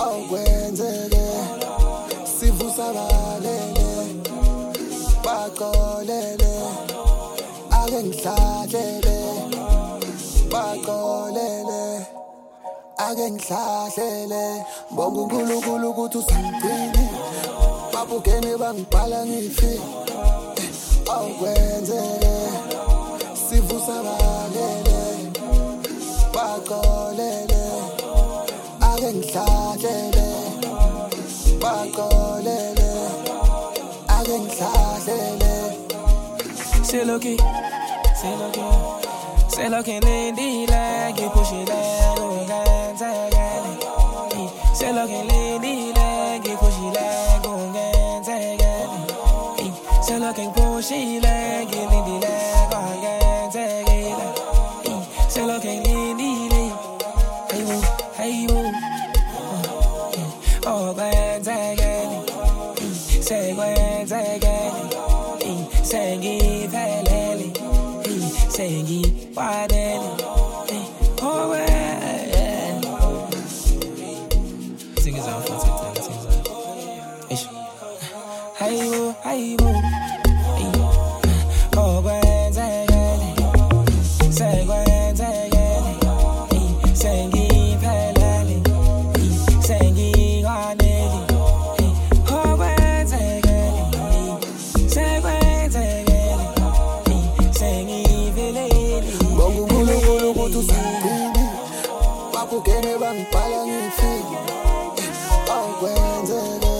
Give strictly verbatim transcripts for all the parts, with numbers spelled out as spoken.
Au kwenzele Sivu sabalele Bakolele Agengisadele Bakolele Agengisadele Bongo gulu gulu gutu sambini Papu kene bang pala ngifi Au kwenzele Sabalele, bakolele, agengisadele, bakolele, agengisadele. C'est le qui, c'est le qui, c'est le qui n'est dilé qui pousse les gongues zégues. C'est le qui n'est dilé qui pousse les gongues zégues. C'est le qui pousse les gongues zégues. Why then? Oh, yeah. Sing it out for ten things. Ish. Hey, you, hey, you. Oh, when they get say, when they get say, give a lally. Say, give a lally. Oh, when they get say, when they get say, give a lally. Papu kene bang pala ngifi Bankwenzele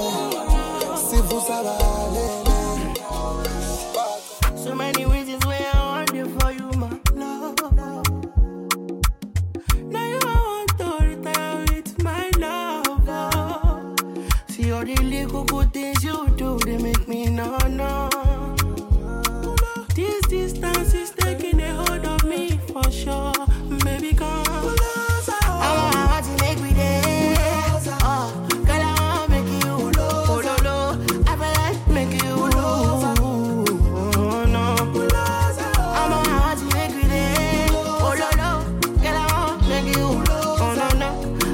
Sivu sabalele So many reasons where I want you for you my love. Now you want to retire with my love. See all the little good things you do, they make me no, no. This distance is taking a hold of me for sure. Baby, come closer. I want to make me dance. Oh, girl, I want to make you low. Oh, no, no. I feel like make you low. Oh, no. I want to make me dance. Oh, no, no. Girl, I want to make you low. Oh, no, no.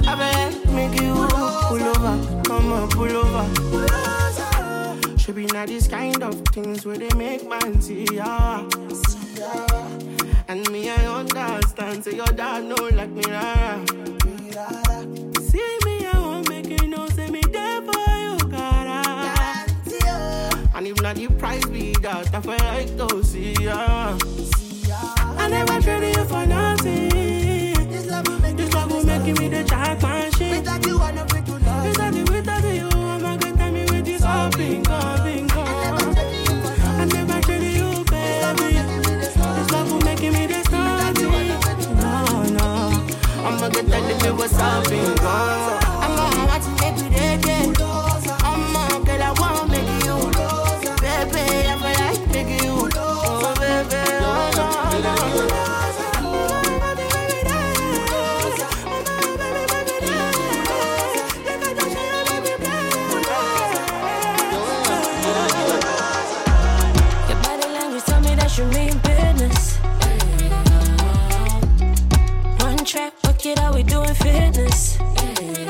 I feel like make you low. Pull over. Come on, pull over. Should be not this kind of things where they make man see ya. See ya. And me, I understand, so your dad know like me, rara. See me, I won't make you know, say me there for you, cara. And if not, you price me that, I feel like to see ya. I never traded you for nothing. This love will make, this love will make, make me the jack machine. Without you, I don't fit to love. Without you, without you, I'm a good time with this all bingo, bingo. I never traded you, baby. I'm gonna get that little what's up in God. I'm gonna watch it every day again. I'm gonna get I wanna make you baby, I feel like make you oh baby, oh no, no. Oh baby, dance. Oh baby, baby, dance. Like I don't share, baby, dance. Your body language tell me that you mean business. One track. Get out, we doing fitness. Mm-hmm.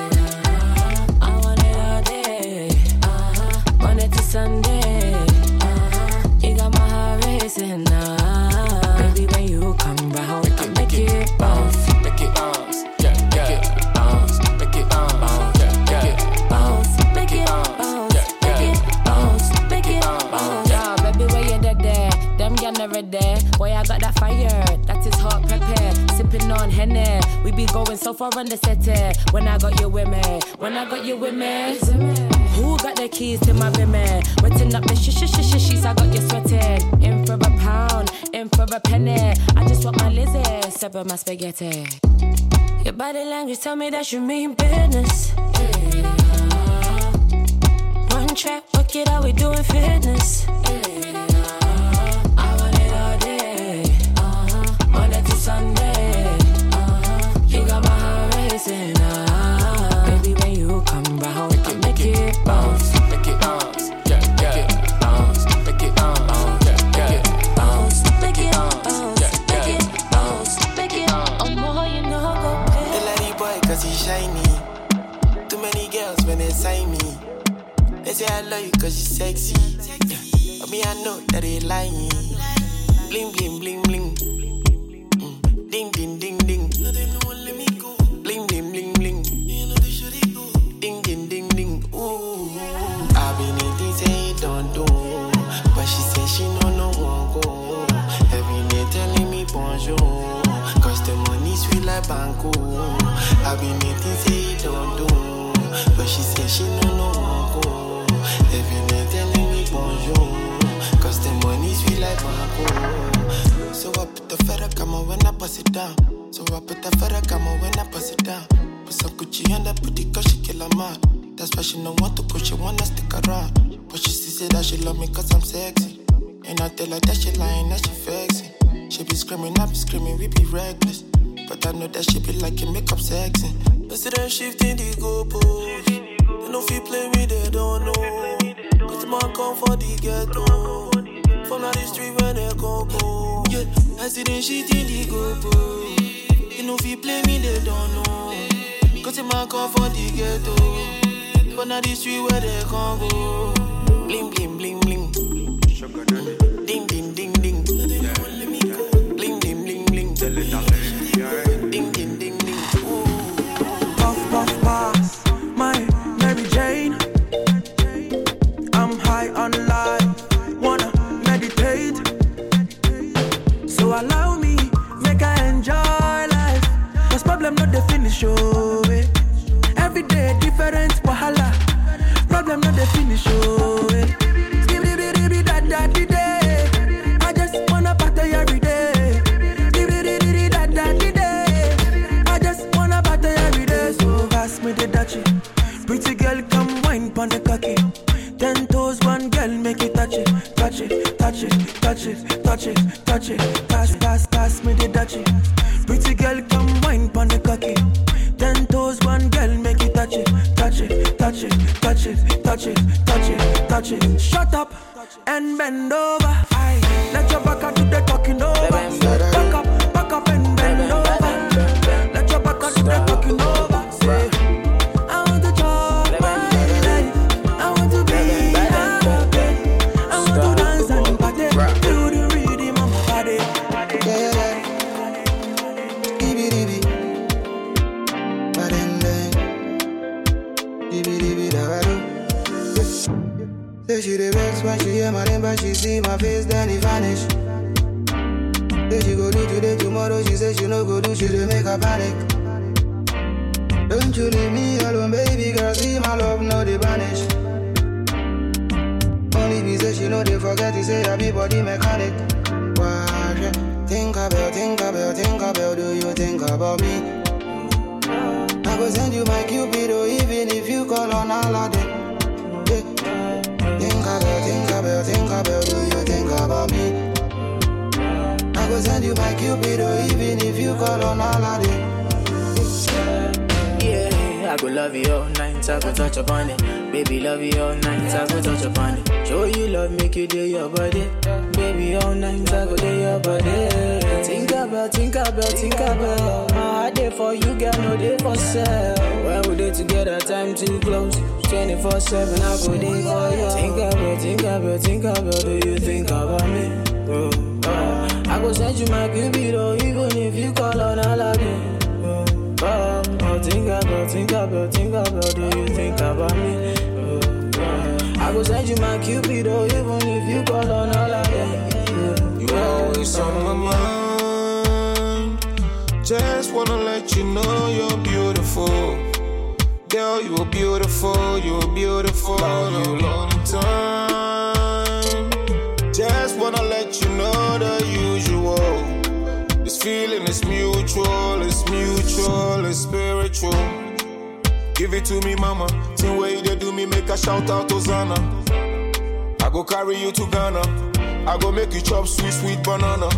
I want it all day. Uh-huh. Monday to Sunday. Uh-huh. You got my heart racing now. Uh-huh. Baby, when you come round, I make it bounce. Make it bounce. Yeah, yeah. Make it bounce. Make it bounce. Yeah, yeah. Bounce. Make it bounce. Make it bounce. Make it bounce. Yeah, baby, where you dead there? Them girl never there. Boy, I got that fire. That is hot prepared. Sipping on henna. We be going so far on the city. When I got you with me, when I got you with me. Who got the keys to my women? Wetting up the sh sh sh she's. I got you sweating. In for a pound, in for a penny. I just want my lizard, step on my spaghetti. Your body language tell me that you mean business. One track, work it out, we doing fitness. Uh-huh. I want it all day, uh-huh. Monday to Sunday, uh-huh. You got my heart racing, uh-huh. Baby, when you come round, I'll make it bounce. Make it bounce, yeah, yeah. Make it bounce, make it bounce, yeah, yeah. Bounce, make it bounce, make it bounce, make it bounce. I'm more, you know, go pay. They like the boy cause he shiny. Too many girls when they sign me. They say I love you cause you sexy, sexy. But me I know that they lying. Bling bling bling bling, mm. Ding ding ding ding. Now they no one let me go. Bling bling bling bling, you know they should go. Ding ding ding ding. Ooh, I've been eating say it don't do. But she say she know no one go. Every day telling me bonjour. Cause the money sweet like banco. I've been eating say it don't do. But she say she know no one go. Every night telling me bonjour. Cause the money sweet like mango. So I put the Ferragamo when I pass it down. So I put the Ferragamo when I pass it down. Put some Gucci on that booty cause she kill a man. That's why she don't want to go, she wanna stick around. But she says that she love me cause I'm sexy. And I tell her that she lying, that she vexing. She be screaming, I be screaming, we be reckless. But I know that she be liking makeup sexy. I see them shifting the goalposts. They no fit play me, they don't know. Cause the man come for the ghetto. From the street when they go go. Yeah, I see them shit in the go. They no fit play me, they don't know. Cause the man come for the ghetto. From the street where they come go. Bling bling bling bling. Ding ding ding ding. Bling ding bling bling. Ding ding ding ding. Puff puff puff. Jane, I'm high on life, wanna meditate. So allow me, make I enjoy life. Cause problem not the finish, oh eh. Every day different wahala. Problem not the finish, oh eh. I just wanna party every day. I just wanna party every day. So pass me the dachi. Pretty girl, come wine pon the cocky. Ten toes, one girl, make it touch it, touch it, touch it, touch it, touch it, touch it. Pass, pass, pass me the touchy. Pretty girl, come wine pon the cocky. Ten toes, one girl, make it touch it, touch it, touch it, touch it, touch it, touch it, touch it. Shut up and bend over. Aye. Let your back do the talking over. Back up, back up and bend over. Let your back do the talking over. Say. Say she the best when she hear my name, but she see my face, then it vanish. Say she go do today, tomorrow, she say she no go do, she dey make her panic. Don't you leave me alone, baby girl, see my love, no dey vanish. Only be say she no dey forget, he say I be body mechanic. Why, yeah. Think about, think about, think about, do you think about me? I go send you my Cupido, even if you call on Aladdin. Think about, think about, think about, do you think about me? I go send you my Cupido, even if you call on Aladdin. Yeah, I go love you all night, I go touch upon it. Baby, love you all night, I go touch upon it. Show you love, make you do your body. Baby, all night, I go do your body. Think about, think about, think about. My heart there for you, girl, no day for sale. When we do together, time too close. twenty-four seven, I go there for you. Think about, think about, think about. Do you think about me? Oh, oh. I go send you my Cupido, even if you call on Aladdin. Oh, oh. Oh, think about, think about, think about. Do you think about me? Oh, oh. I go send you my Cupido, even if you call on Aladdin. You always on my mind. Just wanna let you know you're beautiful. Girl, you were beautiful, you were beautiful a long time. Just wanna let you know the usual. This feeling is mutual, it's mutual, it's spiritual. Give it to me, mama. Thing where they do me, make a shout out to Zana. I go carry you to Ghana. I go make you chop sweet, sweet banana.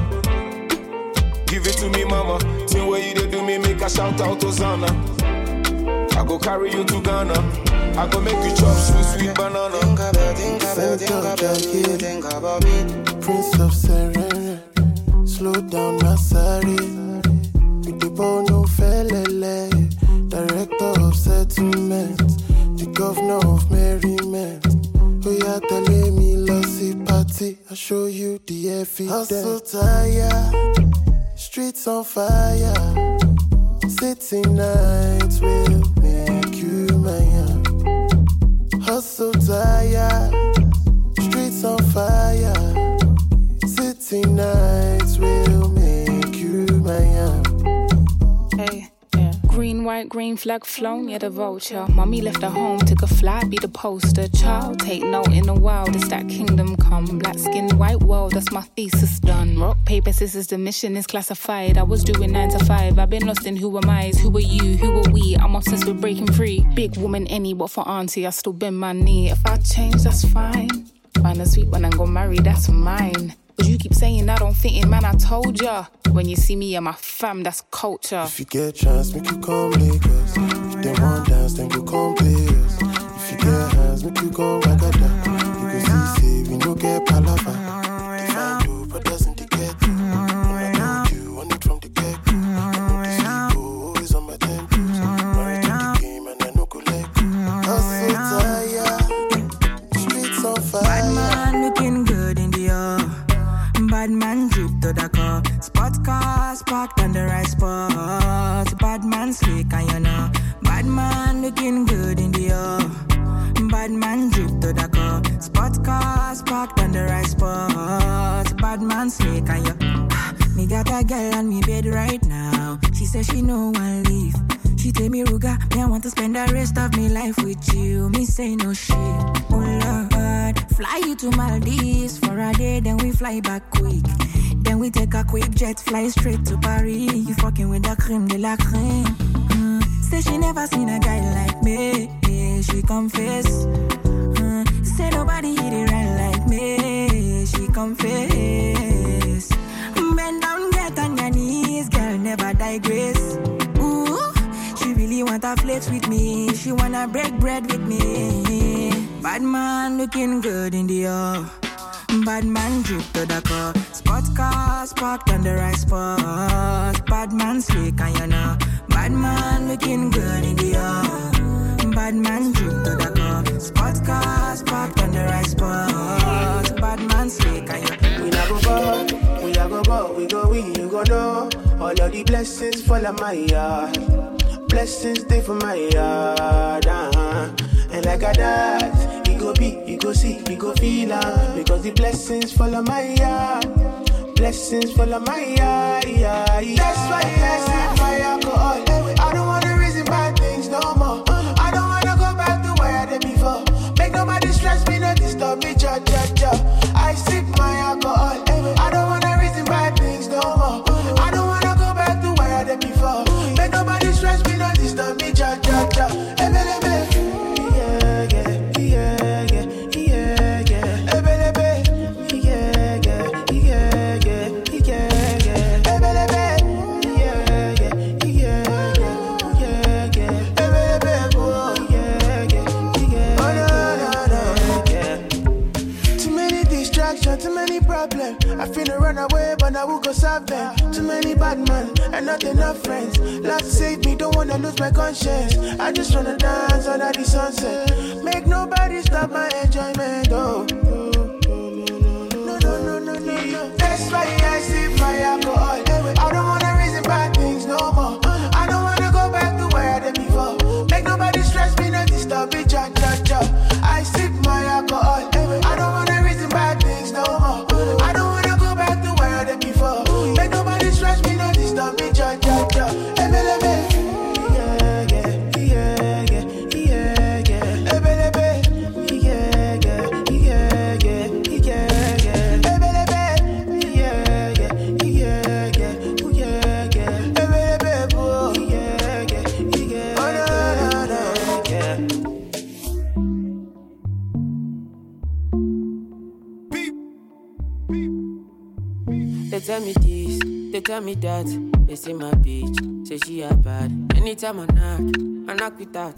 Give it to me, mama. Thing where they do me, make a shout out to Zana. I go carry you to Ghana. I go make you chop sweet, sweet banana. Think about, think about, think about you, think about me. Prince of Serene, slow down my sorry. With the bono felele, director of settlement, the governor of merriment. Oh yeah, tell me lossy party, I show you the evidence. I'm so tired, streets on fire, city nights will make you mine. I'm so tired, streets on fire, city nights will make you mine. Hey, yeah. Green, white, green flag flown, yeah, the vulture. Mommy left her home, took a fly, be the poster child. Take note in the wild, it's that kingdom come. Black skin, white world, that's my thesis done. Rock, paper, scissors, the mission is classified. I was doing nine to five, I've been lost in who am I's, who are you, who are we? I'm obsessed with breaking free. Big woman any, but for auntie, I still bend my knee. If I change, that's fine. Find a sweet one and go marry, that's mine. But you keep saying I don't fit in, man, I told ya. When you see me and my fam, that's culture. If you get chance, make you come Lagos. If they want dance, then you come play us. If you get hands, make you come Bagada. You can see, say, we no get palava. If I do, but doesn't they get you? When I do, you want it from the get you. I this people always on my temples. Married to the game and I no go let you. I'm so tired, streets on fire. Bad man looking good in the air. Bad man drip to the car. Spot cars parked on the right spot. Bad man slick and you know. Bad man looking good in the air. Bad man drip to the car. Spot cars parked on the right spot. Bad man slick and you. Me got a girl on me bed right now. She says she no one leave. She tell me Ruga, me I want to spend the rest of me life with you. Me say no shit. Oh Lord, fly you to Maldives for a day, then we fly back quick. Then we take a quick jet, fly straight to Paris. You fucking with the creme de la creme. Mm. Say she never seen a guy like me. Yeah, she confess. Mm. Say nobody hit it right like me. She confess. Bend down, get on your knees, girl, never digress. She want to flex with me. She want to break bread with me. Bad man looking good in the air. Bad man drip to the car. Spot cars parked on the right spot. Bad man slick and you know. Bad man looking good in the air. Bad man drip to the car. Spot cars parked on the right spot. Bad man slick and you know. We not go ball, we not go ball. We go we, you go no. All of the blessings fall on my yard. Blessings stay for my yard, uh-huh. And like I dance, you go be, you go see, you go feel, uh, because the blessings follow my yard, blessings follow my yard, yeah, yeah. That's why I said my alcohol. I don't wanna reason bad things no more. I don't wanna go back to where I did before. Make nobody stress me, no disturb me, cha cha cha. I sip my alcohol. I don't wanna reason bad things no more. I don't wanna go back to where I did before. Make nobody stress me, don't disturb me, cha cha cha. Ebe lebe, yeah yeah, yeah yeah, yeah yeah. Ebe lebe, yeah yeah, yeah yeah, yeah yeah. Ebe lebe, yeah yeah, yeah yeah, yeah yeah. Ebe lebe, oh yeah yeah, yeah. Oh no no no, yeah. Too many distractions, too many problems. I finna run away, but I will go solve them. Too many bad men and not enough friends. Love saved me, don't wanna lose my conscience. I just wanna dance under the sunset. Make nobody stop my enjoyment, oh. No, no, no, no, no, no. That's why I sip my alcohol. I don't wanna reason bad things no more. I don't wanna go back to where I did before. Make nobody stress me, no disturb me, cha cha cha. I sip my alcohol. I don't wanna reason bad things no more. I don't wanna go back to where I did before. Make nobody stress me, no disturb me, cha cha cha. Yeah, yeah, yeah, yeah, yeah. Ebelebe, yeah, yeah. They tell me this, they tell me that. They say my bitch, say she a bad. Anytime I knock, I knock with that.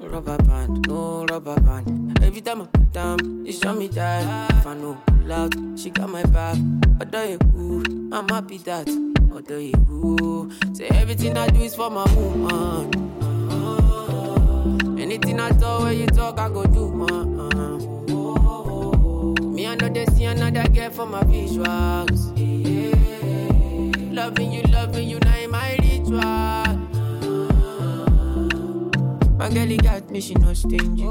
Rubber band, no rubber band. Every time I put down, it's show me that. If I know loud, she got my back. Although you who, I'm happy that. Although you who, say everything I do is for my woman. Anything I talk, when you talk, I go do one. Uh, uh. Me, I know they see another girl for my visuals. Yeah. Loving you, loving you, now in my ritual. Uh, my girl, he got me, she no stingy.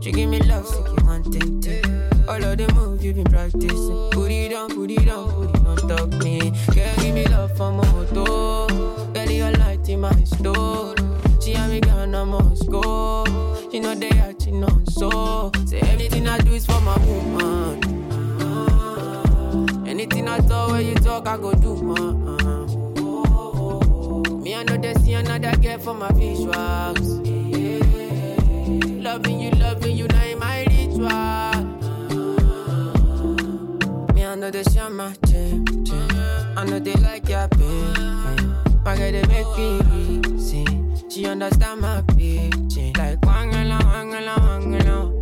She give me love, so you want it. All of the moves you've been practicing. Put it down, put it down, put it on top of me. Girl, give me love for my motor. Girl, you're light in my store. She and me gone, I must go. She know they acting on so. Say everything I do is for my woman. Anything I talk, when you talk, I go do one. Me, I know they see another girl for my visuals. Loving you, loving you, now in my ritual. Me, I know they share my gem. I know they like your pain. My girl, they make me easy. She understand my pitching. Like wangala, wangala, wangala.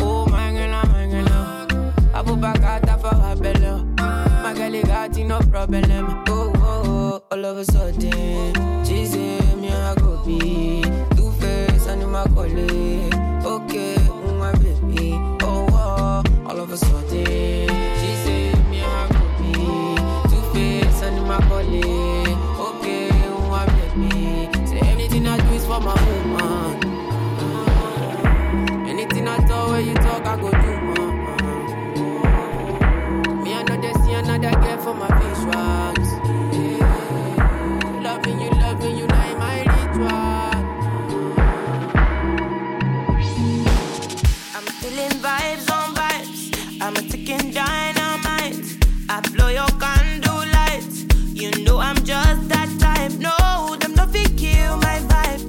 Oh, wangala, wangala. Abu Bakata for her belly. My girl got no problem. Oh, oh, oh, all of a sudden. She say, me I go be. Two face and my colleague. Okay, my baby. Oh, oh, all of a sudden. She say, me I go be. Two face and my colleague. Okay, my baby. I do is for my woman. Anything I talk, when you talk, I go do. Me, I know they see another girl for my visuals. Yeah. Loving you, loving you, now in my ritual. I'm feeling vibes on vibes. I'm a ticking dynamite. I blow your candle lights. You know I'm just that type. No, them no fit kill my vibe.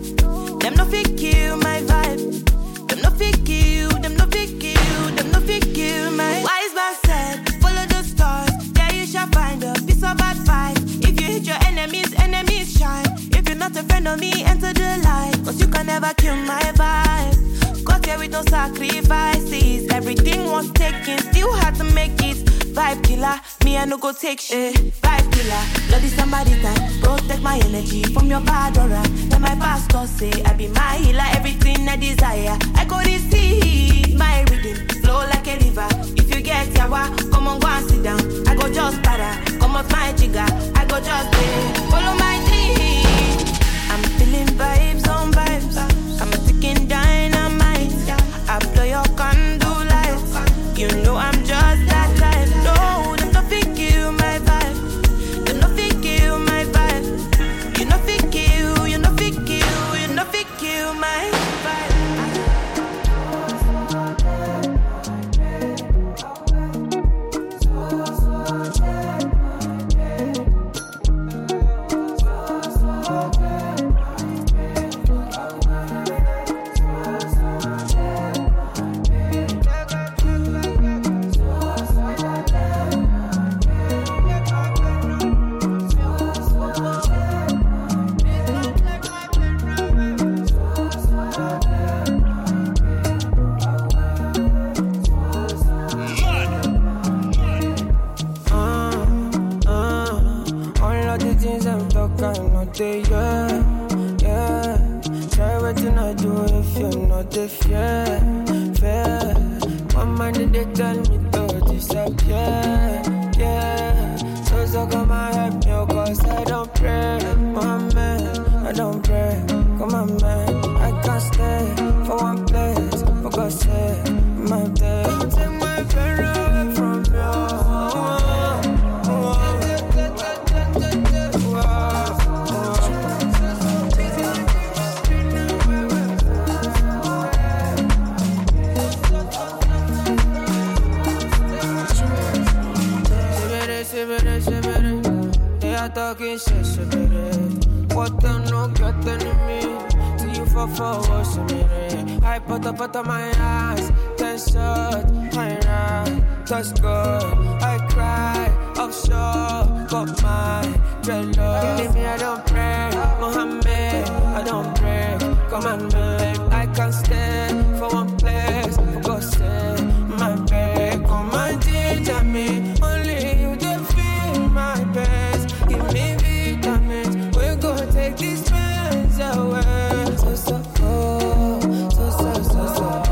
Them no fit kill my vibe. Them no fit kill, them no fit kill, them no fit kill my. Wise man said, follow the stars. There you shall find a piece of advice. If you hit your enemies, enemies shine. If you're not a friend of me, enter the light. Cause you can never kill my vibe. Cause here with no sacrifices. Everything was taken, still had to make it. Vibe killer, me I no go take shit. Vibe killer, bloody somebody time. Protect my energy from your bad aura. Let my pastor say I be my healer. Everything I desire, I go receive. My rhythm flow like a river. If you get yawa, come on go and sit down. I go just para, come off my jigger. I go just say, follow my dream. I'm feeling vibes on vibes. I'm a ticking dynamite. I blow your candle lights. You know I'm just that type. No, them no fit kill my vibe. Them no fit kill my vibe. You no fit kill, you no fit kill, you no fit kill my yeah, yeah. Try what you not do if you're not the fear, fear. One man they tell me to disappear, yeah. So so come and help me, cause I don't pray, my man, I don't pray. Come on man, I can't stay for one place, for God's sake, my day. Don't take my prayer away from you. Talking shit, shibiri. What the no got enemy? Till you fall forward, shibiri. I put up out of my eyes, ten shot, my right, touch good. I cry. jealous. Give me, I don't pray, Mohammed, I don't pray. Come on, man, I can't stand for one place. Go say my babe, come and teach me. Only you can feel my best. Give me vitamins, we're gonna take these pains away. So so cold, so so so so cold.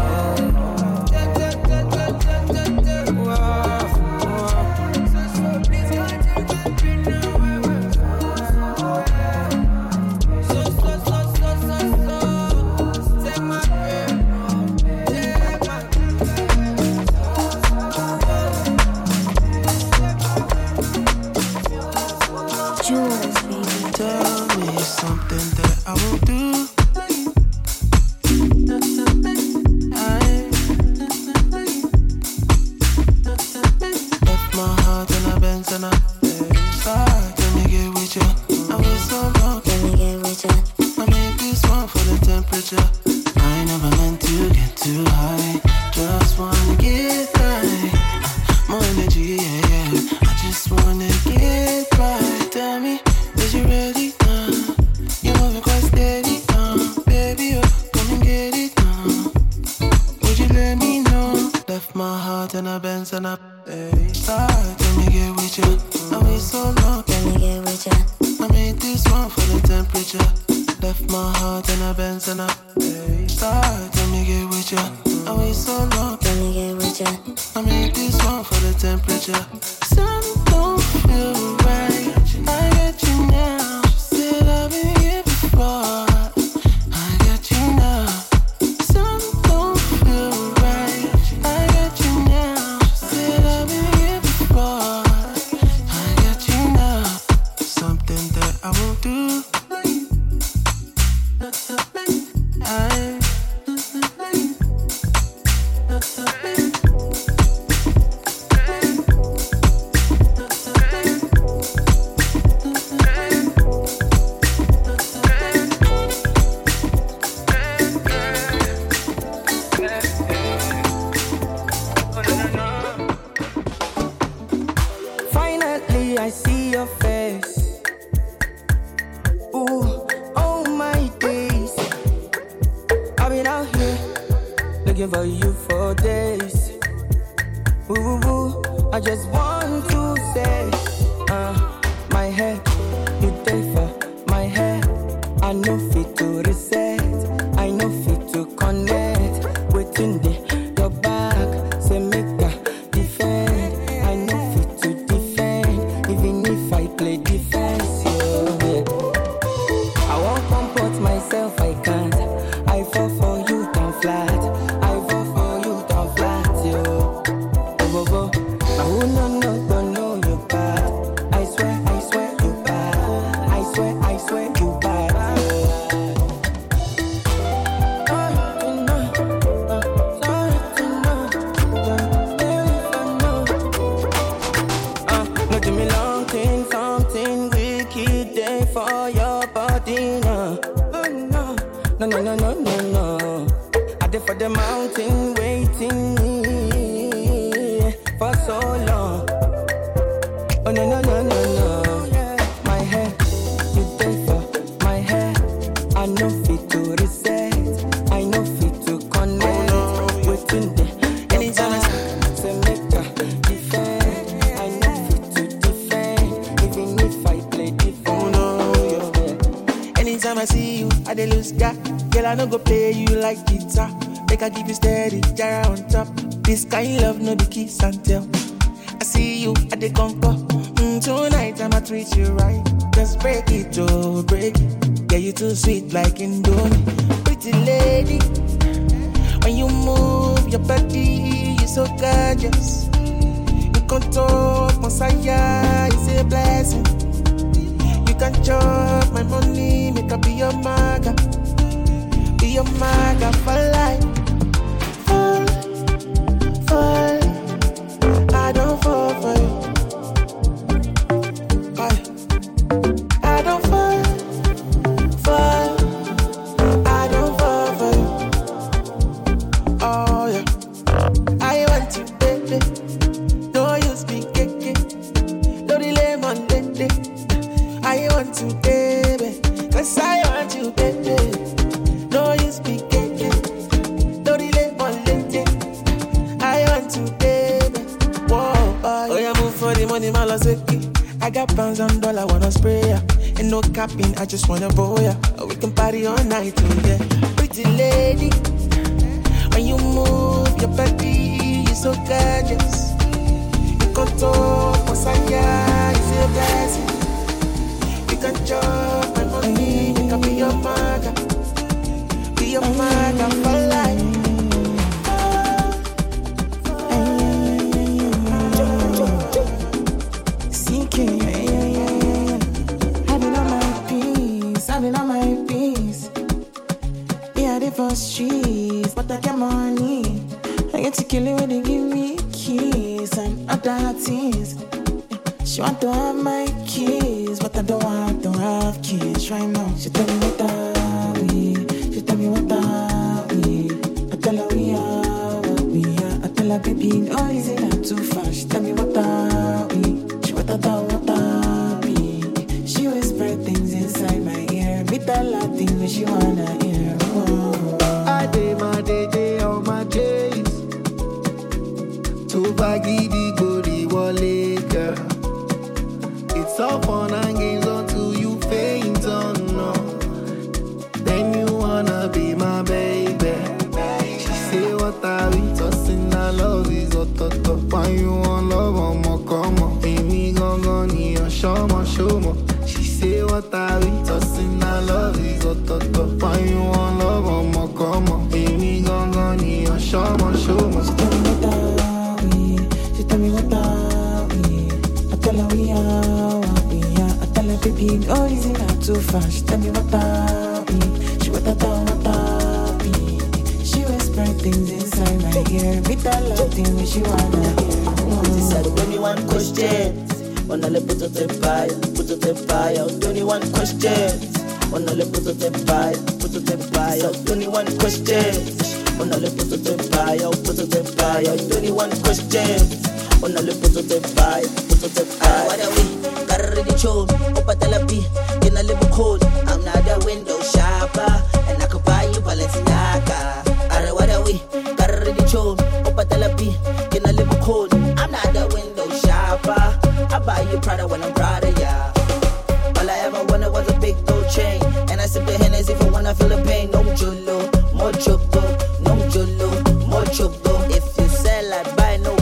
I money, Malazeki. I got pounds and dollar, wanna spray ya. Ain't no capping, I just wanna bow ya. We can party all night, yeah. Pretty lady, when you move your body, you're so gorgeous. You can talk, Messiah, it's your blessing. You can chop my money, you can be your maga. Be your maga for life. For streets, but I get money. I get to kill it when they give me keys and other things. She want to have my keys, but I don't want to have keys right now. She tell me what are we? She tell me what are we? I tell her we are what we are. I tell her baby, no easy, not too far. She tell me what are we? She what are what are we? She whisper things inside my ear. Me tell her things when she wanna hear. Baggy body wallet, girl. It's all fun and games until you faint, oh no. Then you wanna be my baby. She say what are we tossing? I love is hot, hot, hot. Why you want love on my come? Amy gon' go near, show me, show me. She say what are we tossing? I love is hot, hot, hot. Why you want love on my come? Amy gon' go near, show me, show me. Tell me what are we? I tell her we are what we are. I tell her baby, no easy, not too fast. She tell me what are we? She what I tell, what are we? She whisper things inside my ear. Me tell her things when she wanna hear. She said twenty-one questions. Wanna let put up the fire, put up the fire. Twenty-one questions. Wanna let put up the fire, put up the fire. Twenty-one questions. Wanna let put up the fire, put up the fire. Twenty-one questions. On a le put up the fire, put up the fire. What are we? Got a ready show. Up at L A P, can I live cold? I'm not a window shopper, and I could buy you Balenciaga. Are what are we? Got a ready show. Up at L A P, can I live cold? I'm not a window shopper. I buy you Prada when I'm proud of ya. All I ever wanted was a big gold chain, and I sip the Hennessy for when I feel the pain. No jolo, more choco, no jolo, more choco. If you sell, I buy no.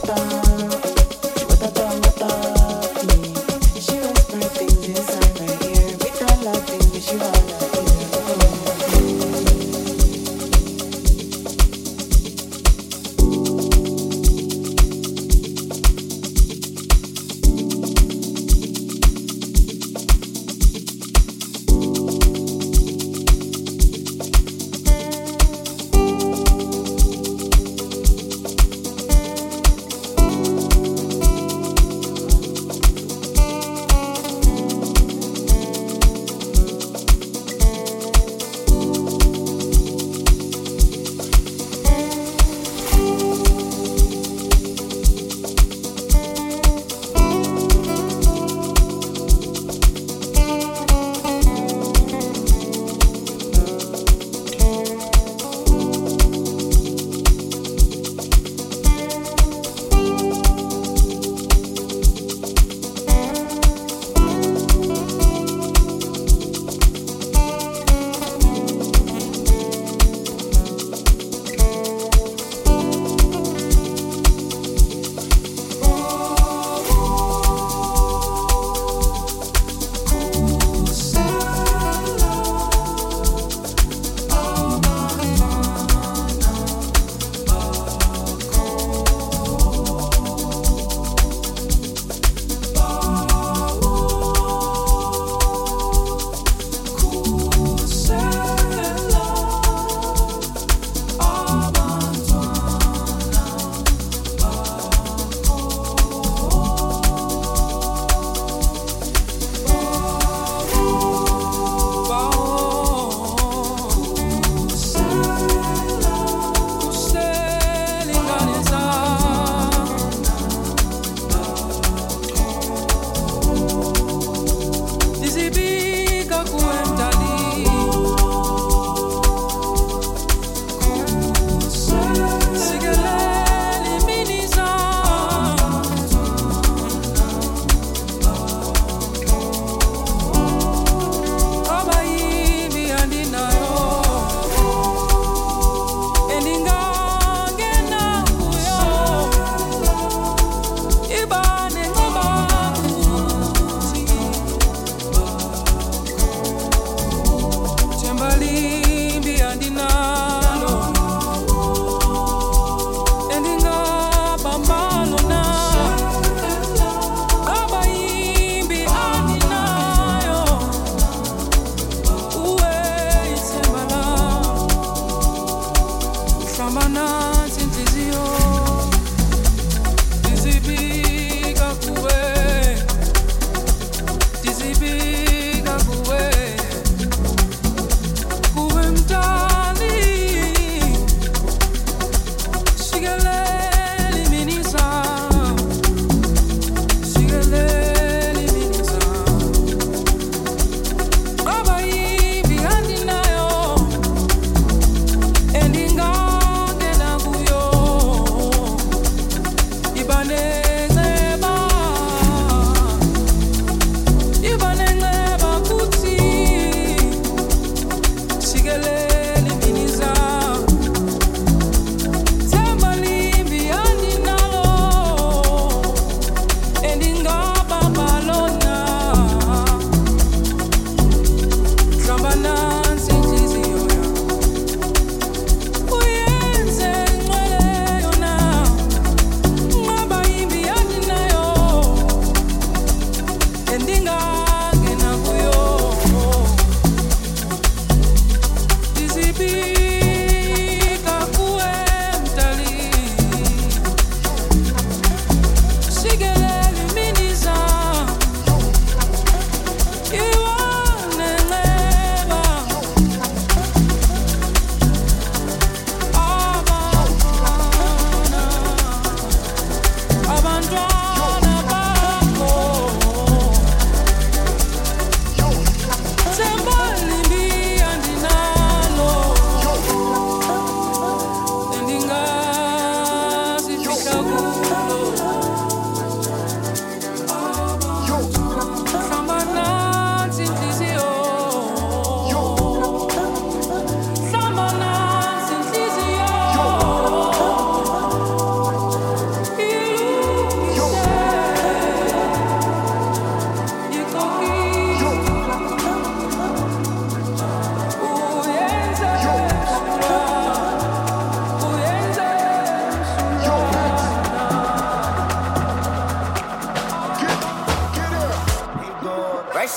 Thank you.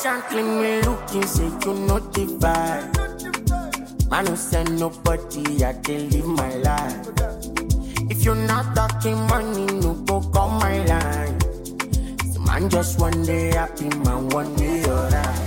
Something me looking, say you notify. Man who send nobody, I can live my life. If you're not talking money, no go call my line. So man, just one day happy, man, one day alright.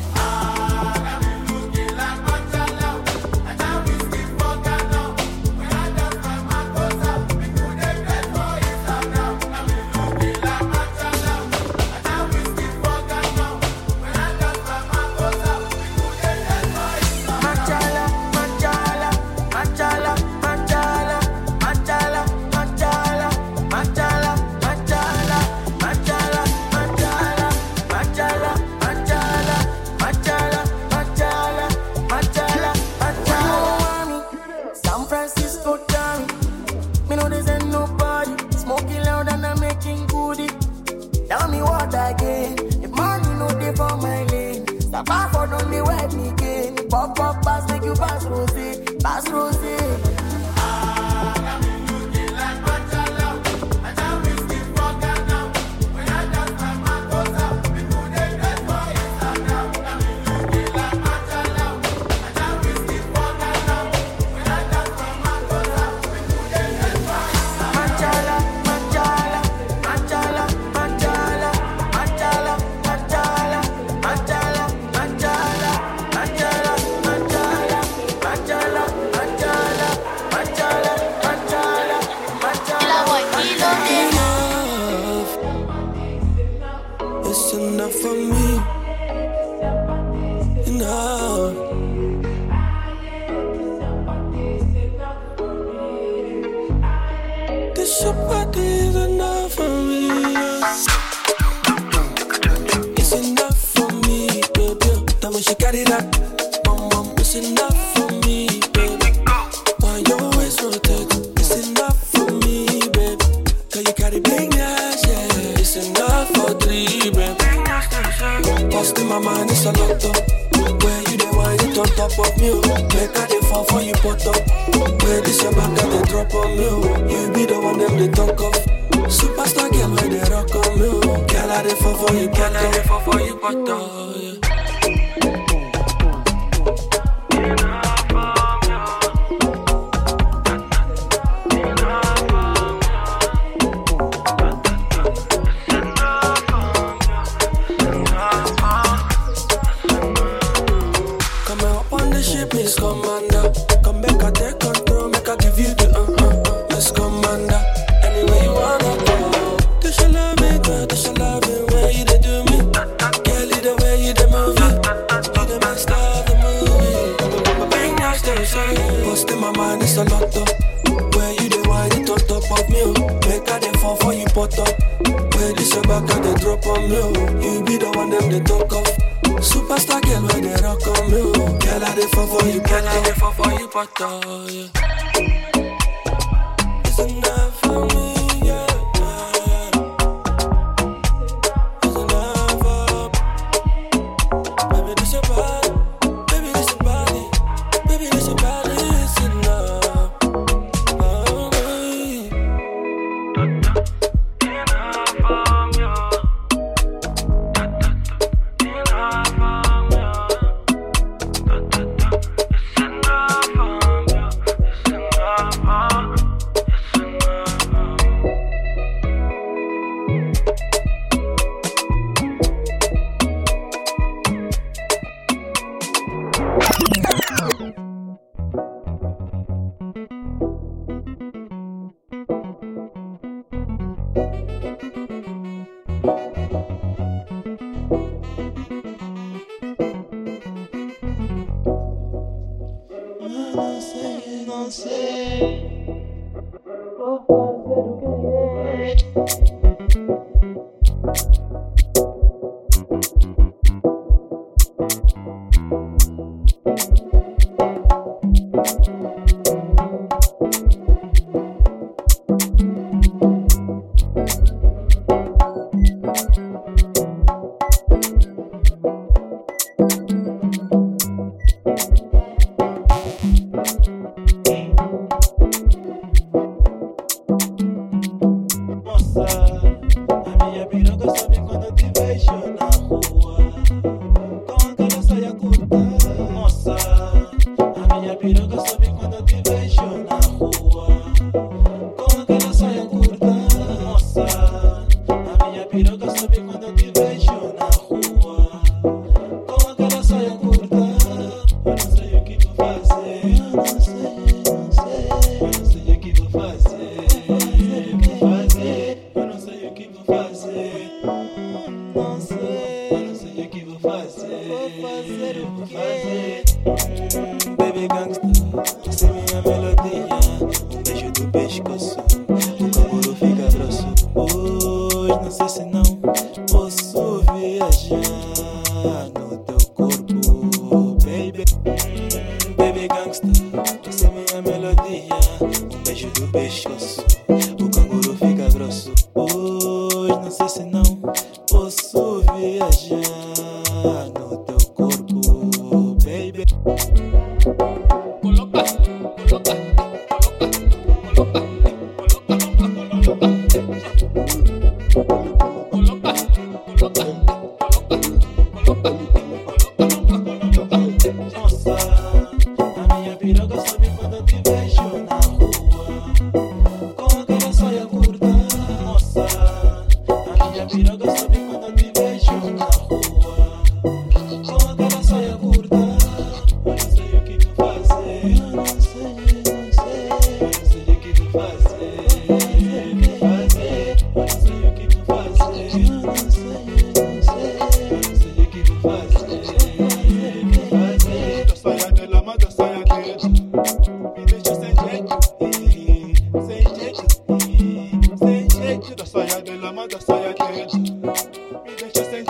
vou fazer, não sei, não sei o que vou fazer, vou fazer o vou fazer. Baby gangsta, trouxe minha melodia, um beijo do pescoço, o cabelo fica grosso. Hoje não sei se não posso viajar no teu corpo, baby. Baby gangsta, trouxe minha melodia, um beijo do pescoço, o cabelo fica grosso. Não sei se não posso viajar no teu corpo, baby. Coloca, coloca, coloca, coloca. Nossa, a minha piroca sobe quando eu te vejo na rua, com aquela saia curta. Nossa, a piroca sobe quando eu te vejo na rua, com aquela saia curta. Eu não sei o que vou fazer, eu não sei, não sei, eu não sei o que vou fazer, eu não sei o que vou fazer, eu não sei, não sei, eu não sei o que vou fazer. Da saia de lama, da saia dentro, me deixa sem jeito, sem jeito, sem jeito. Da saia de lama, da saia dentro, me deixa sem